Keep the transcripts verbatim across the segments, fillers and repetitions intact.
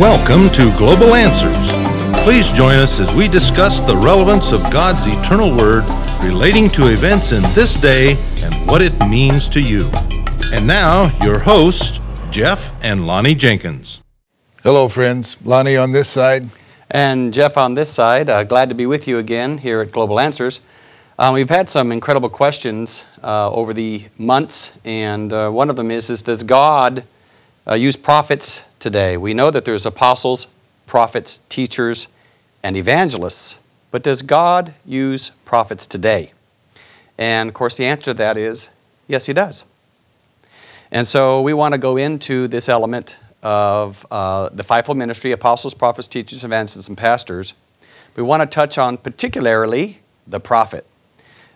Welcome to Global Answers. Please join us as we discuss the relevance of God's eternal word relating to events in this day and what it means to you. And now, your hosts, Jeff and Lonnie Jenkins. Hello, friends. Lonnie on this side. And Jeff on this side. Uh, glad to be with you again here at Global Answers. Um, we've had some incredible questions uh, over the months, and uh, one of them is, is does God uh, use prophets today? We know that there's apostles, prophets, teachers, and evangelists, but does God use prophets today? And of course the answer to that is, yes, He does. And so we want to go into this element of uh, the fivefold ministry, apostles, prophets, teachers, evangelists, and pastors. We want to touch on particularly the prophet.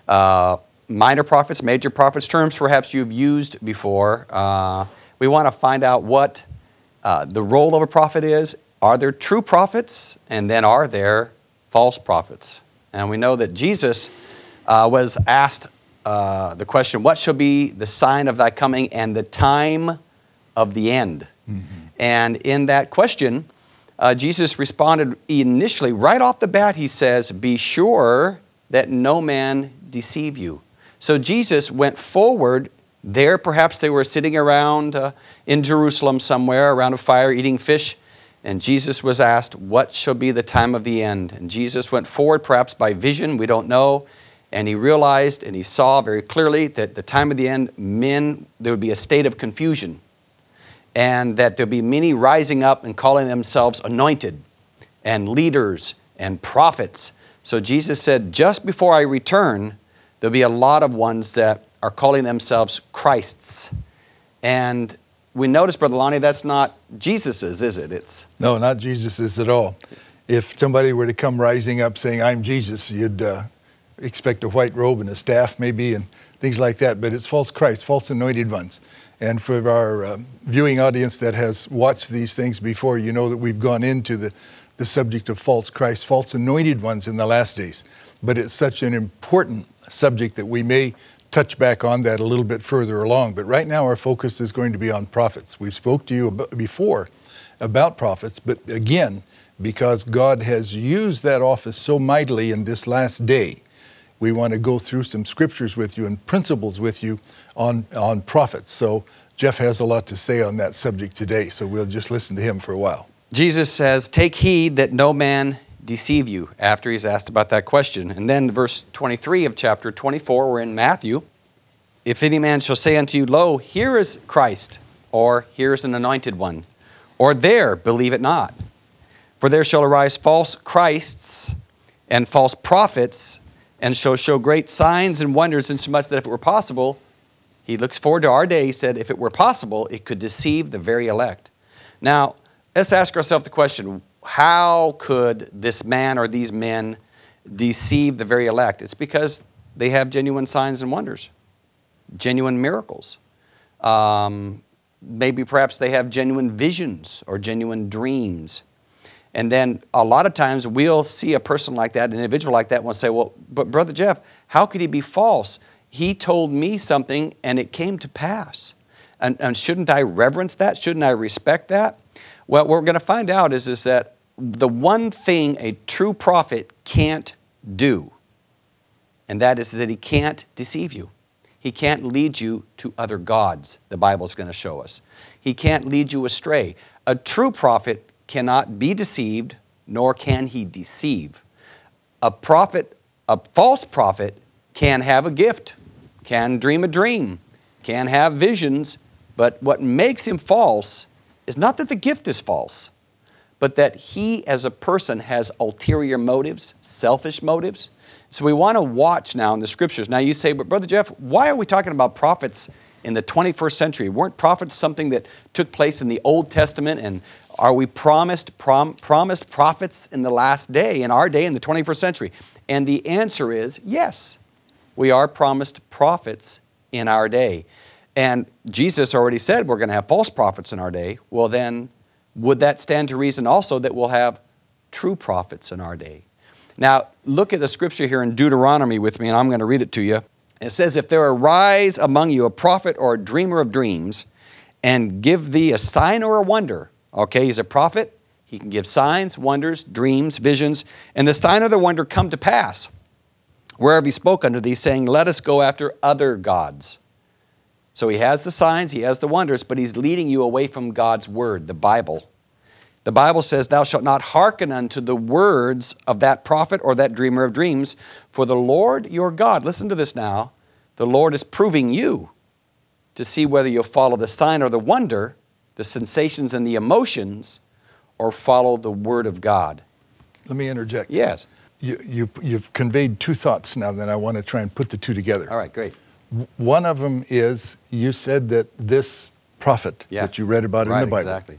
Uh, minor prophets, major prophets, terms perhaps you've used before. Uh, we want to find out what uh, the role of a prophet is. Are there true prophets? And then are there false prophets? And we know that Jesus uh, was asked uh, the question, what shall be the sign of thy coming and the time of the end? Mm-hmm. And in that question, uh, Jesus responded initially, right off the bat, He says, be sure that no man deceive you. So Jesus went forward. There perhaps they were sitting around uh, in Jerusalem somewhere around a fire eating fish, and Jesus was asked, what shall be the time of the end? And Jesus went forward perhaps by vision, we don't know, and He realized and He saw very clearly that the time of the end, men, there would be a state of confusion, and that there'll be many rising up and calling themselves anointed and leaders and prophets. So Jesus said, just before I return, there'll be a lot of ones that are calling themselves Christs. And we notice, Brother Lonnie, that's not Jesus's, is it? It's No, not Jesus's at all. If somebody were to come rising up saying, I'm Jesus, you'd uh, expect a white robe and a staff maybe and things like that. But it's false Christ, false anointed ones. And for our uh, viewing audience that has watched these things before, you know that we've gone into the the subject of false Christ, false anointed ones in the last days. But it's such an important subject that we may touch back on that a little bit further along. But right now our focus is going to be on prophets. We've spoke to you ab- before about prophets, but again, because God has used that office so mightily in this last day, we want to go through some scriptures with you and principles with you on, on prophets. So Jeff has a lot to say on that subject today, so we'll just listen to him for a while. Jesus says, take heed that no man deceive you, after He's asked about that question. And then verse twenty-three of chapter twenty-four, we're in Matthew. If any man shall say unto you, lo, here is Christ, or here is an anointed one, or there, believe it not. For there shall arise false Christs and false prophets, and shall show great signs and wonders, insomuch that if it were possible, He looks forward to our day, He said, if it were possible, it could deceive the very elect. Now, let's ask ourselves the question, how could this man or these men deceive the very elect? It's because they have genuine signs and wonders, genuine miracles. Um, maybe perhaps they have genuine visions or genuine dreams. And then a lot of times we'll see a person like that, an individual like that, and we'll say, well, but Brother Jeff, how could he be false? He told me something and it came to pass. And, and shouldn't I reverence that? Shouldn't I respect that? Well, what we're going to find out is, is that the one thing a true prophet can't do, and that is that he can't deceive you. He can't lead you to other gods, the Bible's going to show us. He can't lead you astray. A true prophet cannot be deceived, nor can he deceive. A prophet, a false prophet, can have a gift, can dream a dream, can have visions, but what makes him false is not that the gift is false, but that he as a person has ulterior motives, selfish motives. So we want to watch now in the scriptures. Now you say, but Brother Jeff, why are we talking about prophets in the twenty-first century? Weren't prophets something that took place in the Old Testament? And are we promised prom- promised prophets in the last day, in our day, in the twenty-first century? And the answer is yes, we are promised prophets in our day. And Jesus already said we're going to have false prophets in our day. Well then, would that stand to reason also that we'll have true prophets in our day? Now, look at the scripture here in Deuteronomy with me, and I'm going to read it to you. It says, if there arise among you a prophet or a dreamer of dreams, and give thee a sign or a wonder. Okay, he's a prophet, He can give signs, wonders, dreams, visions, and the sign or the wonder come to pass. Wherever he spoke unto thee, saying, let us go after other gods. So he has the signs, he has the wonders, but he's leading you away from God's word, the Bible. The Bible says, thou shalt not hearken unto the words of that prophet or that dreamer of dreams, for the Lord your God, listen to this now, the Lord is proving you to see whether you'll follow the sign or the wonder, the sensations and the emotions, or follow the word of God. Let me interject. Yes. You, you've, you've conveyed two thoughts now that I want to try and put the two together. All right, great. One of them is, you said that this prophet yeah. that you read about right, in the Bible, exactly.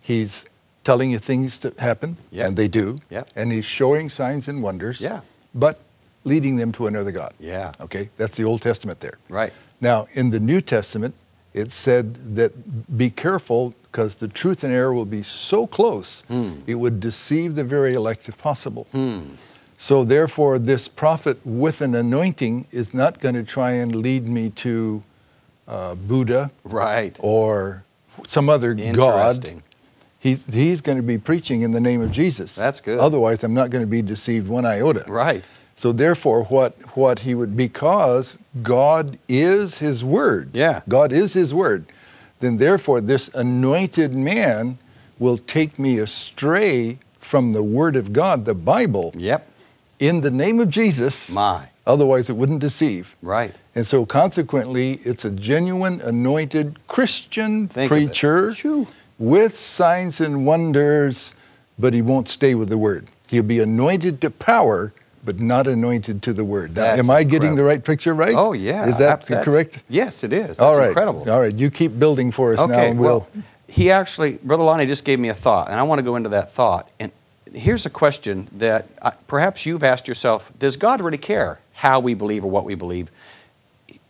he's telling you things that happen, yeah. and they do, yeah. and he's showing signs and wonders, yeah. but leading them to another God. Yeah. Okay, that's the Old Testament there. Right. Now, in the New Testament, it said that be careful, because the truth and error will be so close, mm. it would deceive the very elect if possible. Mm. So therefore, this prophet with an anointing is not going to try and lead me to uh, Buddha right. or some other God. He's, he's going to be preaching in the name of Jesus. That's good. Otherwise, I'm not going to be deceived one iota. Right. So therefore, what, what he would, because God is his word. Yeah. God is his word. Then therefore this anointed man will take me astray from the word of God, the Bible, yep. in the name of Jesus. My. Otherwise it wouldn't deceive. Right. And so consequently, it's a genuine anointed Christian Think preacher with signs and wonders, but he won't stay with the word. He'll be anointed to power, but not anointed to the word. Now, am I incredible. getting the right picture right? Oh, yeah. Is that that's, correct? Yes, it is. That's All right. incredible. All right, you keep building for us okay, now, and we'll... well... He actually, Brother Lonnie just gave me a thought, and I want to go into that thought. And here's a question that I, perhaps you've asked yourself, does God really care how we believe or what we believe?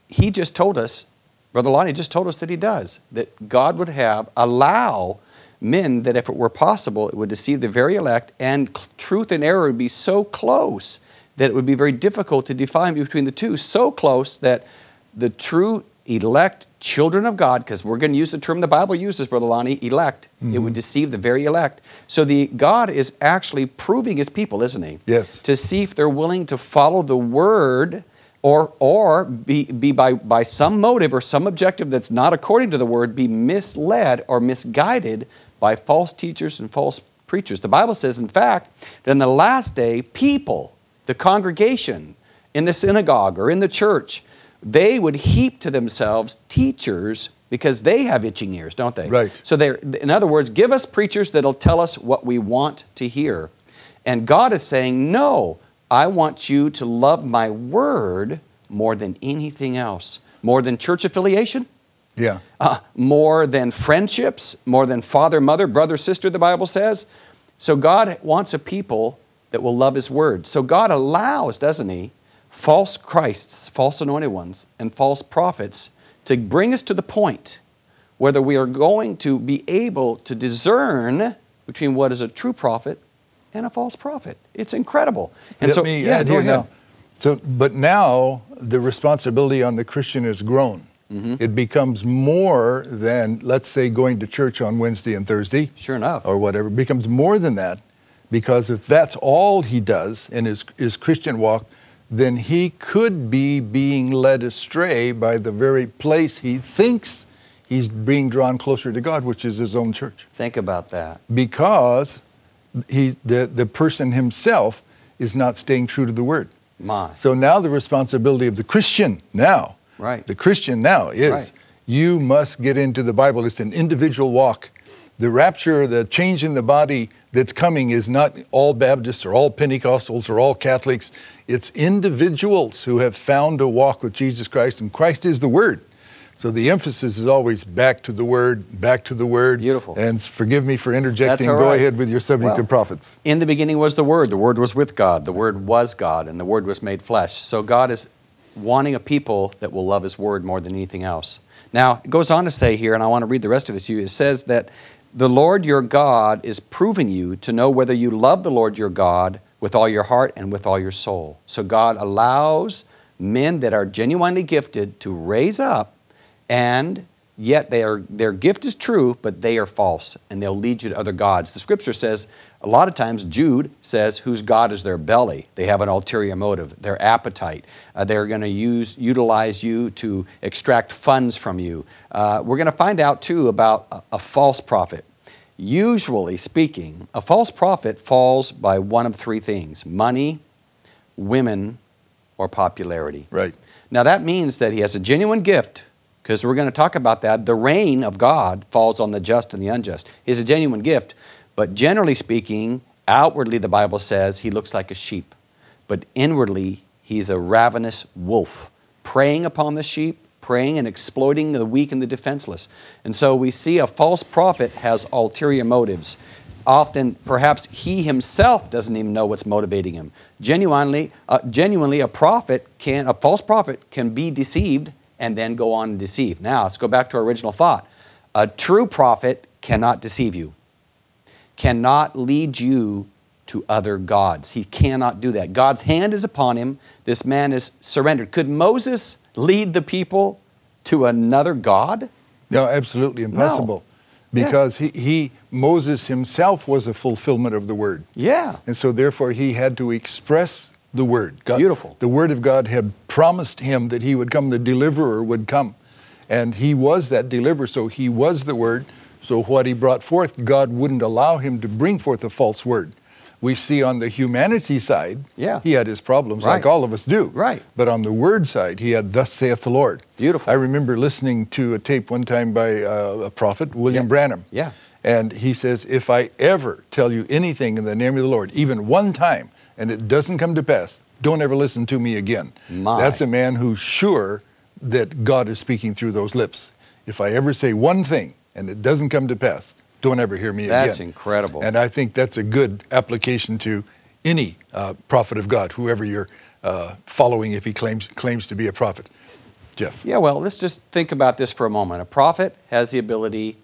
He just told us, Brother Lonnie just told us that he does, that God would have, allow men that if it were possible, it would deceive the very elect, and truth and error would be so close that it would be very difficult to define between the two, so close that the true elect children of God, because we're going to use the term the Bible uses, Brother Lonnie, elect, mm-hmm. it would deceive the very elect. So the God is actually proving his people, isn't he? Yes. To see if they're willing to follow the word or, or be, be by, by some motive or some objective that's not according to the word, be misled or misguided by false teachers and false preachers. The Bible says, in fact, that in the last day, people, the congregation, in the synagogue or in the church, they would heap to themselves teachers because they have itching ears, don't they? Right. So they're, in other words, give us preachers that'll tell us what we want to hear. And God is saying, no, I want you to love my word more than anything else, more than church affiliation, yeah, uh, more than friendships, more than father, mother, brother, sister, the Bible says. So God wants a people that will love his word. So God allows, doesn't he, false Christs, false anointed ones, and false prophets to bring us to the point whether we are going to be able to discern between what is a true prophet and a false prophet. It's incredible. And Let so, me yeah, add here now. So, but now the responsibility on the Christian has grown. Mm-hmm. It becomes more than, let's say, going to church on Wednesday and Thursday. Sure enough. Or whatever. It becomes more than that. Because if that's all he does in his, his Christian walk, then he could be being led astray by the very place he thinks he's being drawn closer to God, which is his own church. Think about that. Because he, the, the person himself is not staying true to the word. My. So now the responsibility of the Christian now, right. the Christian now is right. you must get into the Bible. It's an individual walk. The rapture, the change in the body that's coming is not all Baptists or all Pentecostals or all Catholics. It's individuals who have found a walk with Jesus Christ, and Christ is the Word. So the emphasis is always back to the Word, back to the Word. Beautiful. And forgive me for interjecting. Go right. ahead with your subject well, of prophets. In the beginning was the Word. The Word was with God. The Word was God, and the Word was made flesh. So God is wanting a people that will love His Word more than anything else. Now, it goes on to say here, and I want to read the rest of it to you, it says that the Lord your God is proving you to know whether you love the Lord your God with all your heart and with all your soul. So God allows men that are genuinely gifted to raise up and yet they are, their gift is true, but they are false, and they'll lead you to other gods. The scripture says, a lot of times, Jude says, whose god is their belly. They have an ulterior motive, their appetite. Uh, they're going to use, utilize you to extract funds from you. Uh, we're going to find out, too, about a, a false prophet. Usually speaking, a false prophet falls by one of three things: money, women, or popularity. Right. Now, that means that he has a genuine gift, because we're going to talk about that. The reign of God falls on the just and the unjust. He has a genuine gift, but generally speaking, outwardly the Bible says he looks like a sheep, but inwardly he's a ravenous wolf, preying upon the sheep, preying and exploiting the weak and the defenseless. And so we see a false prophet has ulterior motives. Often, perhaps he himself doesn't even know what's motivating him. Genuinely, uh, genuinely, a prophet can, a false prophet can be deceived and then go on and deceive. Now, let's go back to our original thought. A true prophet cannot deceive you, cannot lead you to other gods. He cannot do that. God's hand is upon him. This man is surrendered. Could Moses lead the people to another god? No, absolutely impossible. No. Because yeah. he, he, Moses himself was a fulfillment of the word. Yeah. And so therefore he had to express the word. God, Beautiful. The word of God had promised him that he would come, the deliverer would come. And he was that deliverer, so he was the word. So what he brought forth, God wouldn't allow him to bring forth a false word. We see on the humanity side, yeah. he had his problems, right. like all of us do. Right. But on the word side, he had, thus saith the Lord. Beautiful. I remember listening to a tape one time by uh, a prophet, William yeah. Branham. Yeah. And he says, if I ever tell you anything in the name of the Lord, even one time, and it doesn't come to pass, don't ever listen to me again. My. That's a man who's sure that God is speaking through those lips. If I ever say one thing and it doesn't come to pass, don't ever hear me that's again. That's incredible. And I think that's a good application to any uh, prophet of God, whoever you're uh, following, if he claims, claims to be a prophet. Jeff. Yeah, well, let's just think about this for a moment. A prophet has the ability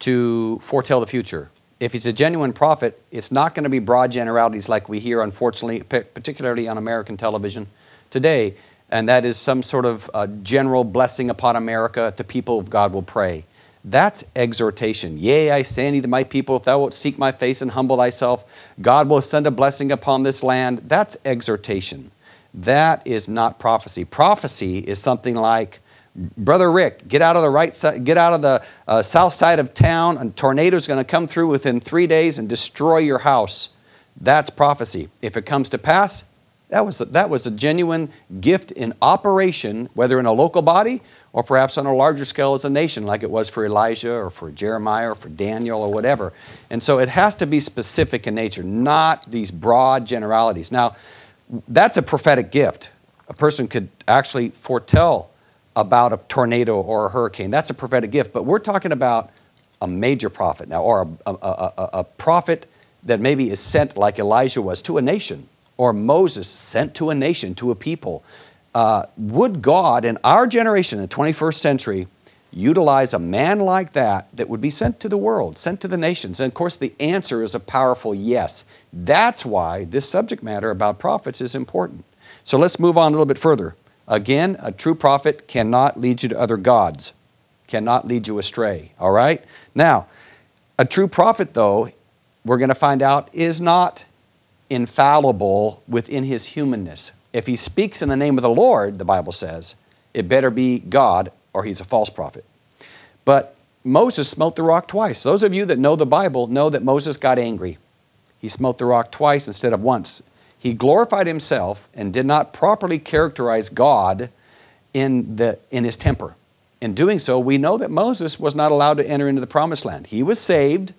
to foretell the future. If he's a genuine prophet, it's not going to be broad generalities like we hear, unfortunately, particularly on American television today, and that is some sort of uh, general blessing upon America, the people of God will pray. That's exhortation. Yea, I say unto my people, if thou wilt seek my face and humble thyself, God will send a blessing upon this land. That's exhortation. That is not prophecy. Prophecy is something like, Brother Rick, get out of the right side, get out of the uh, south side of town. A tornado's going to come through within three days and destroy your house. That's prophecy. If it comes to pass, that was a, that was a genuine gift in operation, whether in a local body or perhaps on a larger scale as a nation, like it was for Elijah or for Jeremiah or for Daniel or whatever. And so it has to be specific in nature, not these broad generalities. Now, that's a prophetic gift. A person could actually foretell about a tornado or a hurricane. That's a prophetic gift, but we're talking about a major prophet now, or a, a, a, a prophet that maybe is sent like Elijah was to a nation, or Moses sent to a nation, to a people. Uh, would God in our generation, in the twenty-first century, utilize a man like that that would be sent to the world, sent to the nations? And of course the answer is a powerful yes. That's why this subject matter about prophets is important. So let's move on a little bit further. Again, a true prophet cannot lead you to other gods, cannot lead you astray, all right? Now, a true prophet, though, we're going to find out, is not infallible within his humanness. If he speaks in the name of the Lord, the Bible says, it better be God or he's a false prophet. But Moses smote the rock twice. Those of you that know the Bible know that Moses got angry. He smote the rock twice instead of once. He glorified himself and did not properly characterize God in, the, in his temper. In doing so, we know that Moses was not allowed to enter into the promised land. He was saved,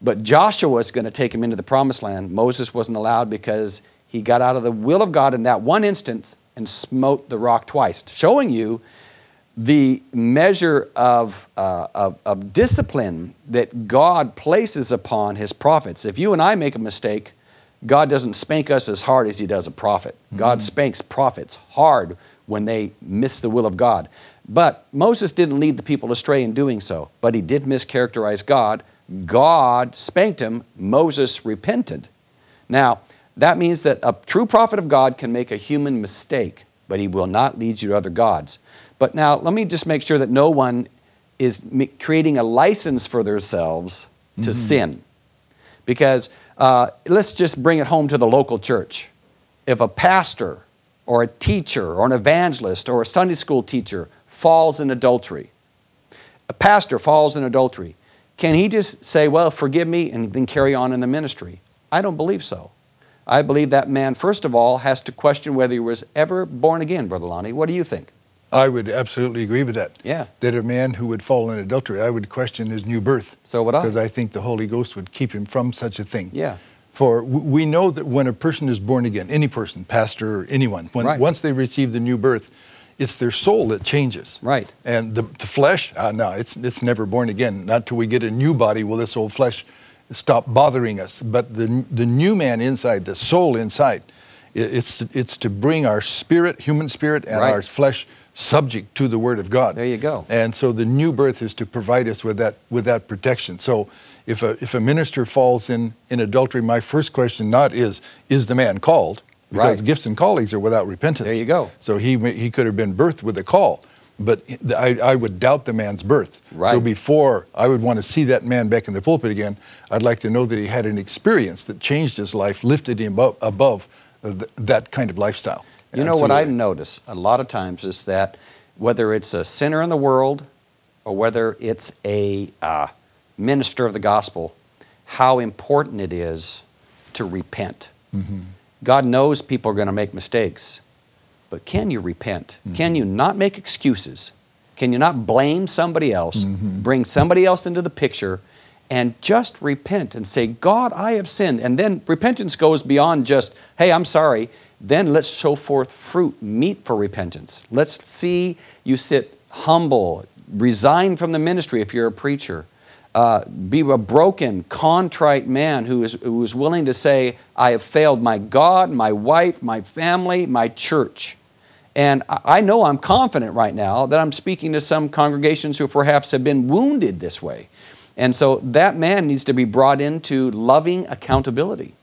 but Joshua was going to take him into the promised land. Moses wasn't allowed because he got out of the will of God in that one instance and smote the rock twice, showing you the measure of, uh, of, of discipline that God places upon his prophets. If you and I make a mistake, God doesn't spank us as hard as he does a prophet. God mm-hmm. spanks prophets hard when they miss the will of God. But Moses didn't lead the people astray in doing so, but he did mischaracterize God. God spanked him. Moses repented. Now, that means that a true prophet of God can make a human mistake, but he will not lead you to other gods. But now, let me just make sure that no one is creating a license for themselves to mm-hmm. sin. Because uh, let's just bring it home to the local church. If a pastor or a teacher or an evangelist or a Sunday school teacher falls in adultery, a pastor falls in adultery, can he just say, well, forgive me, and then carry on in the ministry? I don't believe so. I believe that man, first of all, has to question whether he was ever born again, Brother Lonnie. What do you think? I would absolutely agree with that. Yeah. That a man who would fall in adultery, I would question his new birth. So would I. Because I think the Holy Ghost would keep him from such a thing. Yeah. For we know that when a person is born again, any person, pastor or anyone, when, right. once they receive the new birth, it's their soul that changes. Right. And the, the flesh, uh, no, it's, it's never born again. Not till we get a new body will this old flesh stop bothering us. But the, the new man inside, the soul inside, it, it's, it's to bring our spirit, human spirit, and right. our flesh subject to the Word of God. There you go. And so the new birth is to provide us with that, with that protection. So if a, if a minister falls in, in adultery, my first question not is, is the man called? Because right. gifts and callings are without repentance. There you go. So he, he could have been birthed with a call, but I, I would doubt the man's birth. Right. So before I would want to see that man back in the pulpit again, I'd like to know that he had an experience that changed his life, lifted him above, above th that kind of lifestyle. You know, absolutely. What I notice a lot of times is that whether it's a sinner in the world or whether it's a uh, minister of the gospel, how important it is to repent. Mm-hmm. God knows people are going to make mistakes, but can you repent? Mm-hmm. Can you not make excuses? Can you not blame somebody else, mm-hmm. bring somebody else into the picture, and just repent and say, God, I have sinned. And then repentance goes beyond just, hey, I'm sorry. Then let's show forth fruit, meat for repentance. Let's see you sit humble, resign from the ministry if you're a preacher. Uh, be a broken, contrite man who is, who is willing to say, I have failed my God, my wife, my family, my church. And I, I know I'm confident right now that I'm speaking to some congregations who perhaps have been wounded this way. And so that man needs to be brought into loving accountability,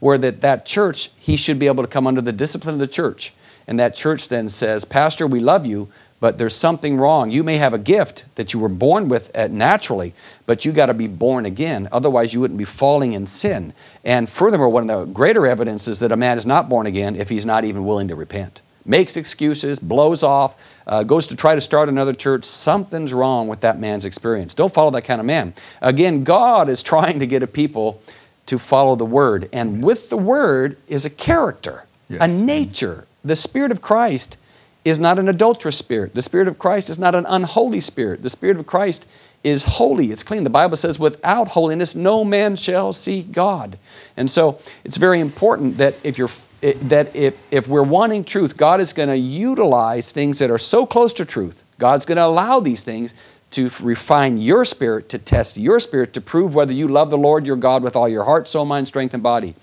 where that, that church, he should be able to come under the discipline of the church. And that church then says, Pastor, we love you, but there's something wrong. You may have a gift that you were born with naturally, but you got to be born again. Otherwise, you wouldn't be falling in sin. And furthermore, one of the greater evidence is that a man is not born again if he's not even willing to repent. Makes excuses, blows off, uh, goes to try to start another church. Something's wrong with that man's experience. Don't follow that kind of man. Again, God is trying to get a people to follow the Word. And yes. with the Word is a character, yes. a nature. The Spirit of Christ is not an adulterous spirit. The Spirit of Christ is not an unholy spirit. The Spirit of Christ is holy. It's clean. The Bible says, without holiness, no man shall see God. And so it's very important that if, you're, that if, if we're wanting truth, God is going to utilize things that are so close to truth. God's going to allow these things to refine your spirit, to test your spirit, to prove whether you love the Lord your God with all your heart, soul, mind, strength, and body.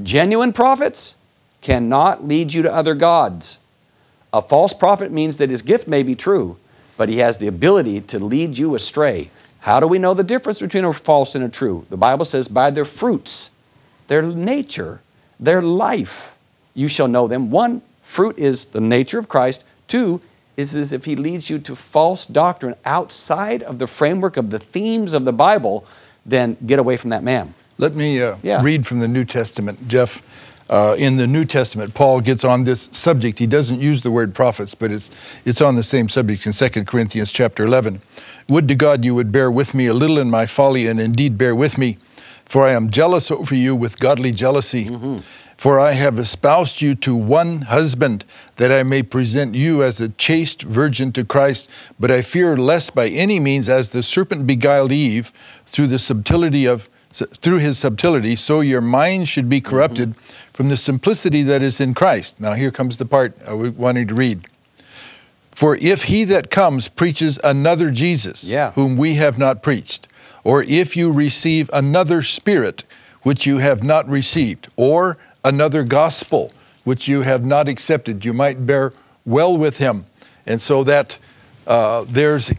Genuine prophets cannot lead you to other gods. A false prophet means that his gift may be true, but he has the ability to lead you astray. How do we know the difference between a false and a true? The Bible says, by their fruits, their nature, their life, you shall know them. One, fruit is the nature of Christ. Two, is as if he leads you to false doctrine outside of the framework of the themes of the Bible, then get away from that man. Let me uh, yeah. read from the New Testament, Jeff. Uh, in the New Testament, Paul gets on this subject. He doesn't use the word prophets, but it's, it's on the same subject in Second Corinthians chapter eleven. Would to God you would bear with me a little in my folly, and indeed bear with me, for I am jealous over you with godly jealousy. Mm-hmm. For I have espoused you to one husband, that I may present you as a chaste virgin to Christ. But I fear lest by any means, as the serpent beguiled Eve through the subtlety of through his subtlety, so your mind should be corrupted mm-hmm. from the simplicity that is in Christ. Now here comes the part I wanted to read. For if he that comes preaches another Jesus, yeah. whom we have not preached, or if you receive another spirit which you have not received, or another gospel which you have not accepted, you might bear well with him. And so that uh, there's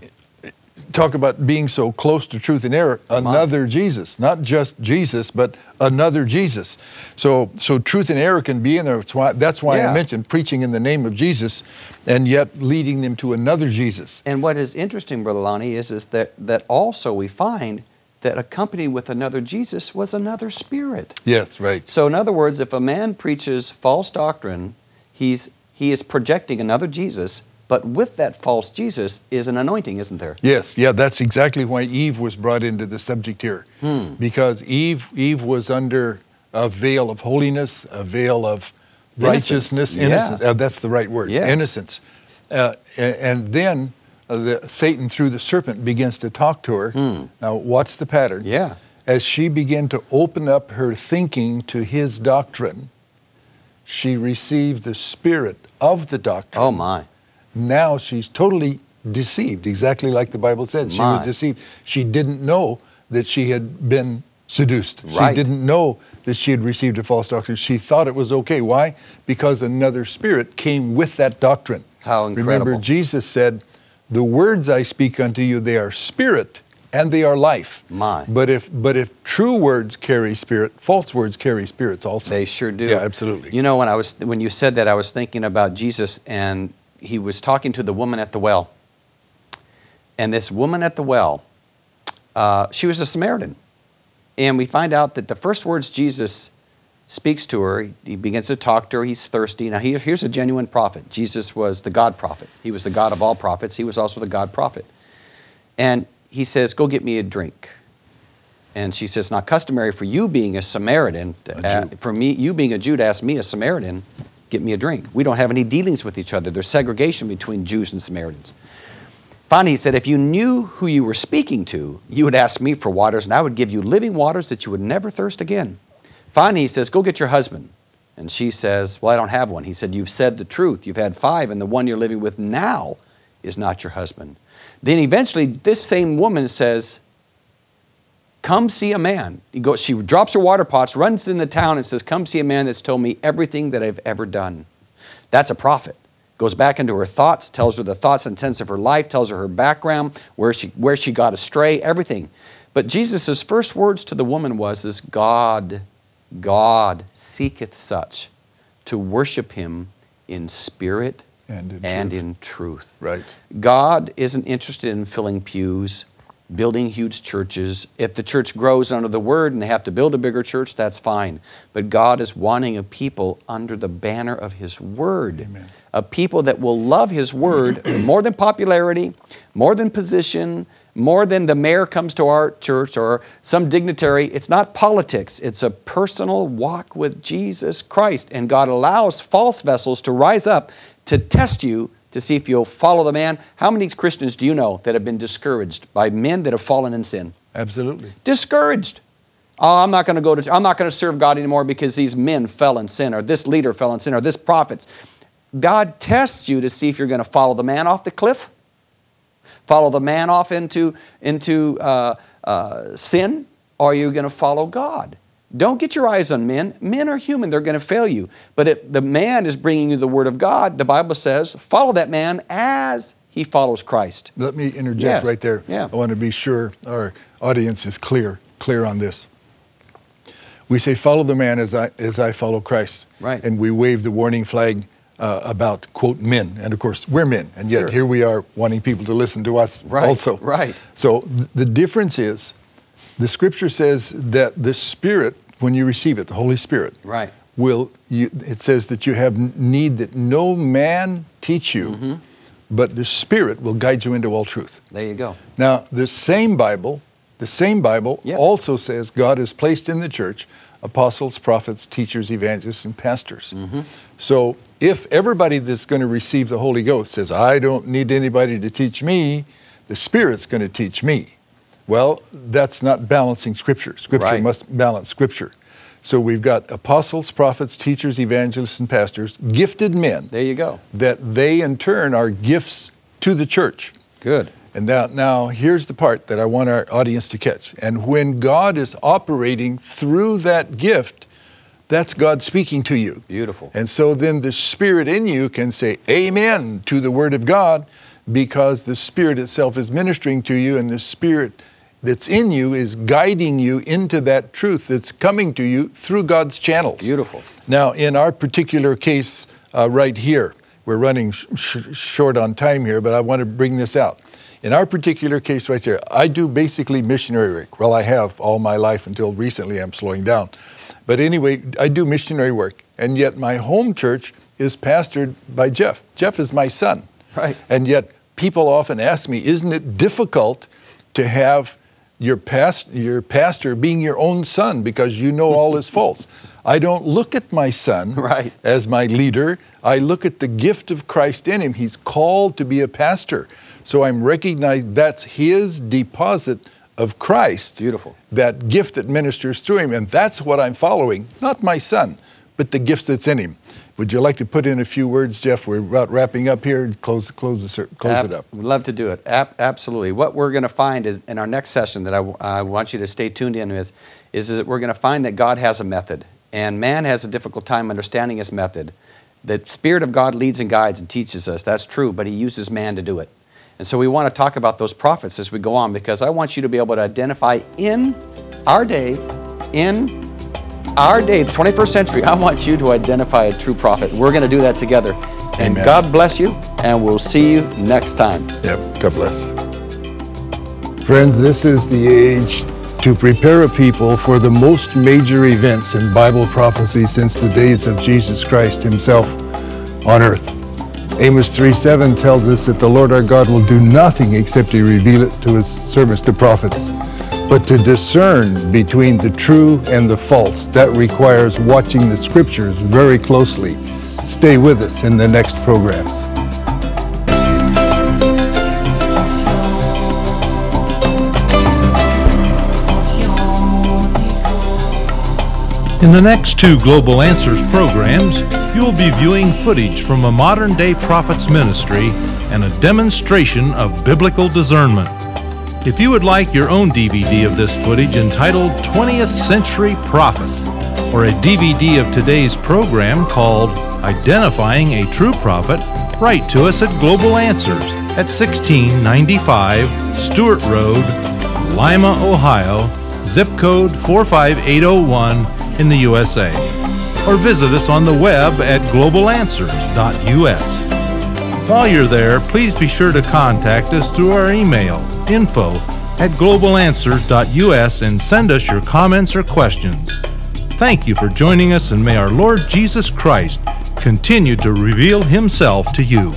talk about being so close to truth and error, another Jesus, not just Jesus, but another Jesus. So so truth and error can be in there. That's why, that's why yeah. I mentioned preaching in the name of Jesus and yet leading them to another Jesus. And what is interesting, Brother Lonnie, is, is that, that also we find that accompanied with another Jesus was another spirit. Yes, right. So in other words, if a man preaches false doctrine, he's he is projecting another Jesus, but with that false Jesus is an anointing, isn't there? Yes, yeah, that's exactly why Eve was brought into the subject here. Hmm. Because Eve Eve was under a veil of holiness, a veil of righteousness, innocence. innocence. Yeah. Uh, that's the right word, yeah. innocence. Uh, and then Uh, the, Satan, through the serpent, begins to talk to her. Mm. Now, watch the pattern. Yeah. As she began to open up her thinking to his doctrine, she received the spirit of the doctrine. Oh, my. Now she's totally deceived, exactly like the Bible said. She my. was deceived. She didn't know that she had been seduced. Right. She didn't know that she had received a false doctrine. She thought it was okay. Why? Because another spirit came with that doctrine. How incredible. Remember, Jesus said, "The words I speak unto you, they are spirit and they are life." My. But if but if true words carry spirit, false words carry spirits also. They sure do. Yeah, absolutely. You know, when I was when you said that, I was thinking about Jesus, and he was talking to the woman at the well. And this woman at the well, uh, she was a Samaritan, and we find out that the first words Jesus speaks to her, he begins to talk to her, he's thirsty. Now he, here's a genuine prophet. Jesus was the God prophet. He was the God of all prophets. He was also the God prophet. And he says, "Go get me a drink." And she says, "Not customary for you being a Samaritan, a uh, for me, you being a Jew to ask me, a Samaritan, get me a drink. We don't have any dealings with each other. There's segregation between Jews and Samaritans." Finally, he said, "If you knew who you were speaking to, you would ask me for waters, and I would give you living waters that you would never thirst again." Finally, he says, "Go get your husband." And she says, "Well, I don't have one." He said, "You've said the truth. You've had five, and the one you're living with now is not your husband." Then eventually, this same woman says, "Come see a man." He goes, she drops her water pots, runs in the town, and says, "Come see a man that's told me everything that I've ever done." That's a prophet. Goes back into her thoughts, tells her the thoughts and intents of her life, tells her her background, where she, where she got astray, everything. But Jesus' first words to the woman was, "Is God... God seeketh such to worship him in spirit and in, and truth. in truth. Right. God isn't interested in filling pews, building huge churches. If the church grows under the word and they have to build a bigger church, that's fine. But God is wanting a people under the banner of his word. Amen. A people that will love his word more than popularity, more than position, more than the mayor comes to our church or some dignitary. It's not politics. It's a personal walk with Jesus Christ. And God allows false vessels to rise up to test you to see if you'll follow the man. How many Christians do you know that have been discouraged by men that have fallen in sin? Absolutely. Discouraged. Oh, I'm not going to go to, I'm not going to serve God anymore because these men fell in sin, or this leader fell in sin, or this prophet. God tests you to see if you're going to follow the man off the cliff, follow the man off into, into uh, uh, sin, or are you going to follow God? Don't get your eyes on men. Men are human. They're going to fail you. But if the man is bringing you the Word of God, the Bible says, follow that man as he follows Christ. Let me interject yes. right there. Yeah. I want to be sure our audience is clear, clear on this. We say, follow the man as I, as I follow Christ. Right. And we wave the warning flag Uh, about, quote, men. And of course, we're men, and yet sure. here we are wanting people to listen to us right, also. Right. So th the difference is, the scripture says that the Spirit, when you receive it, the Holy Spirit, right. will, you, it says that you have need that no man teach you, mm-hmm. but the Spirit will guide you into all truth. There you go. Now, the same Bible, the same Bible yep. also says God has placed in the church apostles, prophets, teachers, evangelists, and pastors. Mm-hmm. So if everybody that's going to receive the Holy Ghost says, "I don't need anybody to teach me, the Spirit's going to teach me," well, that's not balancing Scripture. Scripture right. must balance Scripture. So we've got apostles, prophets, teachers, evangelists, and pastors, gifted men. There you go. That they, in turn, are gifts to the church. Good. And that, now, here's the part that I want our audience to catch. And when God is operating through that gift, that's God speaking to you. Beautiful. And so then the Spirit in you can say amen to the Word of God because the Spirit itself is ministering to you, and the Spirit that's in you is guiding you into that truth that's coming to you through God's channels. Beautiful. Now, in our particular case uh, right here, we're running sh sh short on time here, but I want to bring this out. In our particular case right here, I do basically missionary work. Well, I have all my life until recently. I'm slowing down. But anyway, I do missionary work, and yet my home church is pastored by Jeff. Jeff is my son. Right. And yet people often ask me, isn't it difficult to have your past, your pastor being your own son because you know all his faults? I don't look at my son right. as my leader. I look at the gift of Christ in him. He's called to be a pastor. So I'm recognized that's his deposit of Christ. Beautiful. That gift that ministers through him. And that's what I'm following, not my son, but the gift that's in him. Would you like to put in a few words, Jeff? We're about wrapping up here and close, close, the, close it up. We'd love to do it. Ab absolutely. What we're going to find is in our next session that I uh, want you to stay tuned in with is, is that we're going to find that God has a method, and man has a difficult time understanding his method. The Spirit of God leads and guides and teaches us. That's true, but he uses man to do it. And so we want to talk about those prophets as we go on, because I want you to be able to identify in our day, in our day, the twenty-first century, I want you to identify a true prophet. We're going to do that together. And Amen. God bless you, and we'll see you next time. Yep, God bless. Friends, this is the age to prepare a people for the most major events in Bible prophecy since the days of Jesus Christ himself on earth. Amos three seven tells us that the Lord our God will do nothing except he reveal it to his servants, the prophets. But to discern between the true and the false, that requires watching the scriptures very closely. Stay with us in the next programs. In the next two Global Answers programs, you'll be viewing footage from a modern-day prophet's ministry and a demonstration of biblical discernment. If you would like your own D V D of this footage entitled twentieth Century Prophet, or a D V D of today's program called Identifying a True Prophet, write to us at Global Answers at sixteen ninety-five Stewart Road, Lima, Ohio, zip code four five eight oh one in the U S A, or visit us on the web at global answers dot U S. While you're there, please be sure to contact us through our email, info at global answers dot U S, and send us your comments or questions. Thank you for joining us, and may our Lord Jesus Christ continue to reveal himself to you.